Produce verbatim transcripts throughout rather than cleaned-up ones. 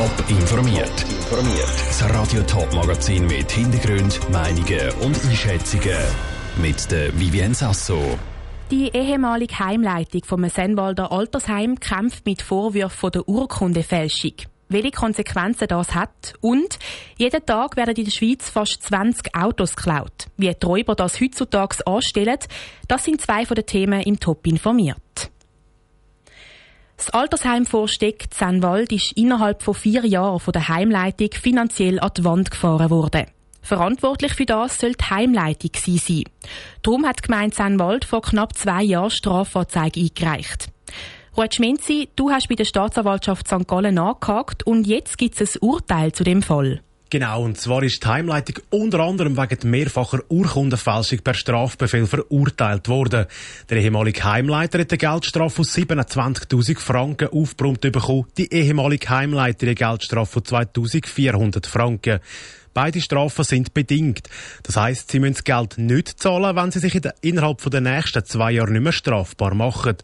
Top informiert. Das Radio Top Magazin mit Hintergründen, Meinungen und Einschätzungen mit der Vivian Sasso. Die ehemalige Heimleitung vom Senwalder Altersheim kämpft mit Vorwürfen der Urkundenfälschung. Welche Konsequenzen das hat und jeden Tag werden in der Schweiz fast zwanzig Autos geklaut. Wie die Räuber das heutzutage anstellen, das sind zwei von den Themen im Top informiert. Das Altersheim Vorsteck San Wald ist innerhalb von vier Jahren von der Heimleitung finanziell an die Wand gefahren worden. Verantwortlich für das soll die Heimleitung sein. Darum hat die Gemeinde San Wald vor knapp zwei Jahren Strafanzeige eingereicht. Ruetschmenzi, du hast bei der Staatsanwaltschaft Sankt Gallen angehakt und jetzt gibt es ein Urteil zu dem Fall. Genau, und zwar ist die Heimleitung unter anderem wegen mehrfacher Urkundenfälschung per Strafbefehl verurteilt worden. Der ehemalige Heimleiter hat eine Geldstrafe von siebenundzwanzigtausend Franken aufgebrummt bekommen, die ehemalige Heimleiterin eine Geldstrafe von zweitausendvierhundert Franken. Beide Strafen sind bedingt. Das heisst, sie müssen das Geld nicht zahlen, wenn sie sich innerhalb der nächsten zwei Jahre nicht mehr strafbar machen.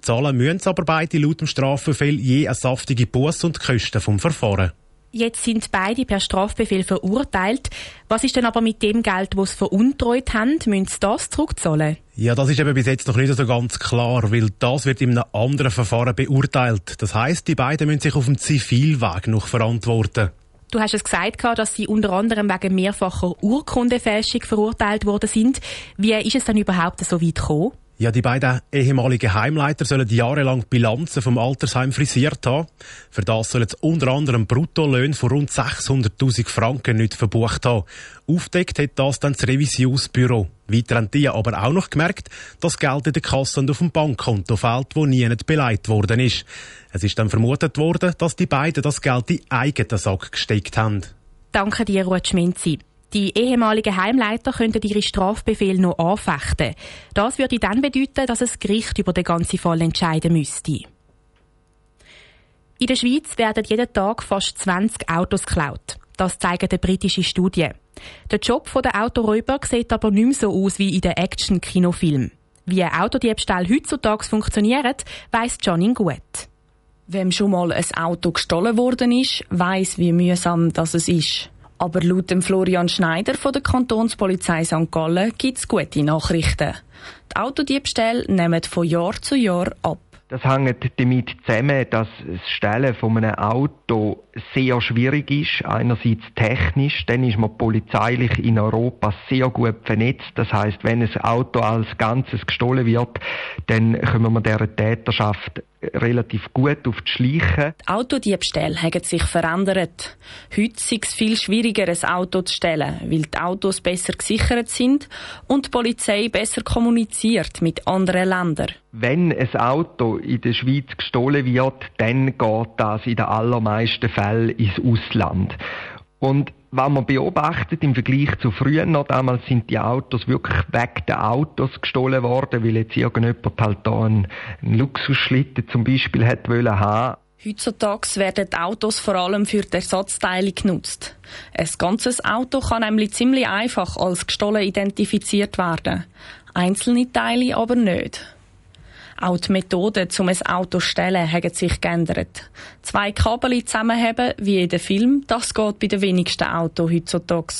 Zahlen müssen aber beide laut dem Strafbefehl je eine saftige Busse und Kosten vom Verfahren. Jetzt sind beide per Strafbefehl verurteilt. Was ist denn aber mit dem Geld, das sie veruntreut haben? Müssen sie das zurückzahlen? Ja, das ist eben bis jetzt noch nicht so ganz klar, weil das wird in einem anderen Verfahren beurteilt. Das heisst, die beiden müssen sich auf dem Zivilweg noch verantworten. Du hast es gesagt, dass sie unter anderem wegen mehrfacher Urkundenfälschung verurteilt worden sind. Wie ist es denn überhaupt so weit gekommen? Ja, die beiden ehemaligen Heimleiter sollen jahrelang Bilanzen vom Altersheim frisiert haben. Für das sollen sie unter anderem Bruttolöhne von rund sechshunderttausend Franken nicht verbucht haben. Aufdeckt hat das dann das Revisionsbüro. Weiter haben die aber auch noch gemerkt, dass Geld in der Kasse und auf dem Bankkonto fehlt, wo nie beleidigt worden ist. Es ist dann vermutet worden, dass die beiden das Geld in eigenen Sack gesteckt haben. Danke dir, Ruetschmenzi. Die ehemaligen Heimleiter könnten ihre Strafbefehl noch anfechten. Das würde dann bedeuten, dass das Gericht über den ganzen Fall entscheiden müsste. In der Schweiz werden jeden Tag fast zwanzig Autos geklaut. Das zeigen die britischen Studien. Der Job der Autoräuber sieht aber nicht mehr so aus wie in den Action-Kinofilmen. Wie Autodiebstahl heutzutage funktionieren, weiss Janine Guet. Wem schon mal ein Auto gestohlen worden ist, weiss, wie mühsam das ist. Aber laut dem Florian Schneider von der Kantonspolizei Sankt Gallen gibt es gute Nachrichten. Die Autodiebstähle nehmen von Jahr zu Jahr ab. Das hängt damit zusammen, dass das Stehlen von einem Auto sehr schwierig ist. Einerseits technisch, dann ist man polizeilich in Europa sehr gut vernetzt. Das heisst, wenn ein Auto als Ganzes gestohlen wird, dann können wir dieser Täterschaft relativ gut auf die Schleiche. Die Autodiebstähle haben sich verändert. Heute ist es viel schwieriger, ein Auto zu stehlen, weil die Autos besser gesichert sind und die Polizei besser kommuniziert mit anderen Ländern. Wenn ein Auto in der Schweiz gestohlen wird, dann geht das in den allermeisten Fällen ins Ausland. Und was man beobachtet im Vergleich zu früher, noch damals sind die Autos wirklich weg den Autos gestohlen worden, weil jetzt irgendjemand halt da einen Luxusschlitten zum Beispiel hätte wollen haben. Heutzutage werden die Autos vor allem für die Ersatzteile genutzt. Ein ganzes Auto kann nämlich ziemlich einfach als gestohlen identifiziert werden, einzelne Teile aber nicht. Auch die Methoden, um ein Auto zu stellen, haben sich geändert. Zwei Kabel zusammenheben, wie in den Filmen, das geht bei den wenigsten Autos heutzutage,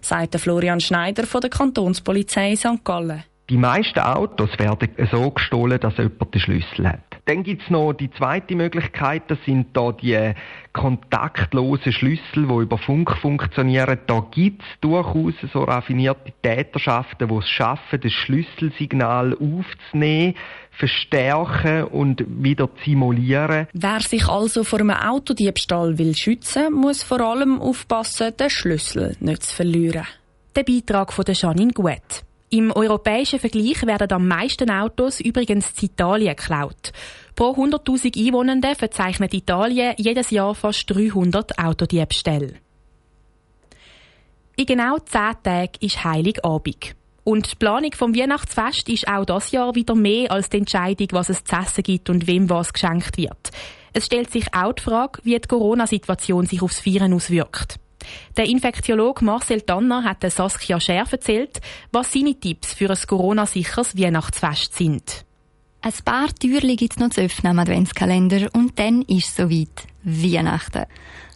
sagt Florian Schneider von der Kantonspolizei Sankt Gallen. Die meisten Autos werden so gestohlen, dass jemand den Schlüssel hat. Dann gibt es noch die zweite Möglichkeit, das sind da die kontaktlosen Schlüssel, die über Funk funktionieren. Da gibt es durchaus so raffinierte Täterschaften, die es schaffen, das Schlüsselsignal aufzunehmen, verstärken und wieder zu simulieren. Wer sich also vor einem Autodiebstahl will schützen, muss vor allem aufpassen, den Schlüssel nicht zu verlieren. Der Beitrag von Janine Guet. Im europäischen Vergleich werden am meisten Autos übrigens in Italien geklaut. Pro hunderttausend Einwohner verzeichnet Italien jedes Jahr fast dreihundert Autodiebstähle. In genau zehn Tagen ist Heiligabend. Und die Planung des Weihnachtsfest ist auch dieses Jahr wieder mehr als die Entscheidung, was es zu essen gibt und wem was geschenkt wird. Es stellt sich auch die Frage, wie die Corona-Situation sich aufs Feiern auswirkt. Der Infektiologe Marcel Tanner hat Saskia Schär erzählt, was seine Tipps für ein Corona-sicheres Weihnachtsfest sind. Ein paar Türchen gibt es noch zu öffnen am Adventskalender und dann ist es soweit. Weihnachten.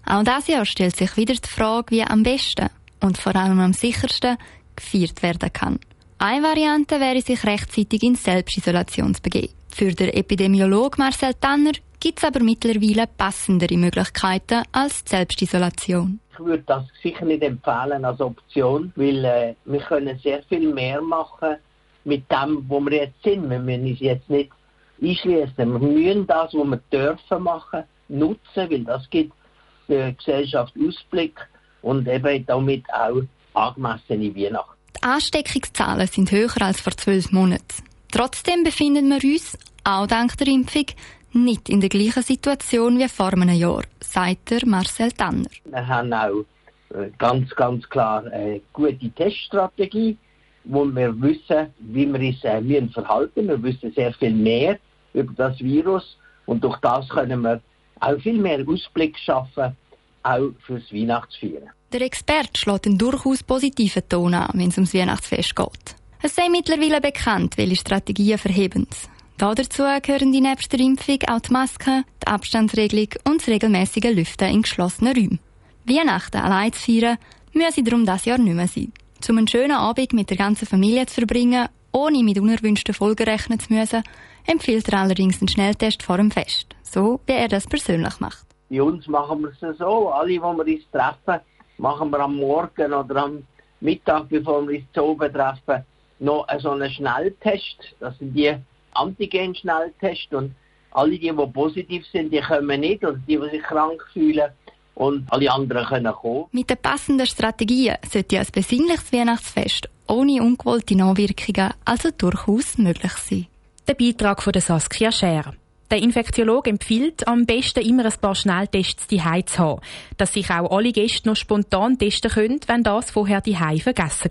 Auch dieses Jahr stellt sich wieder die Frage, wie am besten und vor allem am sichersten gefeiert werden kann. Eine Variante wäre, sich rechtzeitig in Selbstisolation zu begeben. Für den Epidemiologen Marcel Tanner gibt es aber mittlerweile passendere Möglichkeiten als die Selbstisolation. Ich würde das sicher nicht empfehlen als Option, weil äh, wir können sehr viel mehr machen mit dem, wo wir jetzt sind. Wir müssen uns jetzt nicht einschließen. Wir müssen das, was wir dürfen machen, nutzen, weil das gibt der Gesellschaft Ausblick und eben damit auch angemessene Weihnachten. Die Ansteckungszahlen sind höher als vor zwölf Monaten. Trotzdem befinden wir uns, auch dank der Impfung, nicht in der gleichen Situation wie vor einem Jahr, sagt der Marcel Tanner. Wir haben auch ganz, ganz klar eine gute Teststrategie, wo wir wissen, wie wir uns äh, verhalten. Wir wissen sehr viel mehr über das Virus und durch das können wir auch viel mehr Ausblick schaffen, auch fürs Weihnachtsfeiern. Der Experte schlägt einen durchaus positiven Ton an, wenn es ums Weihnachtsfest geht. Es sei mittlerweile bekannt, welche Strategien verheben. Dazu gehören die nebst der Impfung auch die Maske, die Abstandsregelung und das regelmässige Lüften in geschlossenen Räumen. Weihnachten allein zu feiern, müssen darum dieses Jahr nicht mehr sein. Um einen schönen Abend mit der ganzen Familie zu verbringen, ohne mit unerwünschten Folgen rechnen zu müssen, empfiehlt er allerdings einen Schnelltest vor dem Fest, so wie er das persönlich macht. Bei uns machen wir es so, alle, die wir uns treffen, machen wir am Morgen oder am Mittag, bevor wir uns zu oben treffen, noch so einen Schnelltest. Das sind die Antigen-Schnelltests und alle, die, die positiv sind, die kommen nicht oder die, die sich krank fühlen, und alle anderen können kommen. Mit der passenden Strategie sollte ein besinnliches Weihnachtsfest ohne ungewollte Nachwirkungen also durchaus möglich sein. Der Beitrag von Saskia Schär. Der Infektiologe empfiehlt, am besten immer ein paar Schnelltests zu Hause zu haben, dass sich auch alle Gäste noch spontan testen können, wenn das vorher zu Hause vergessen geht.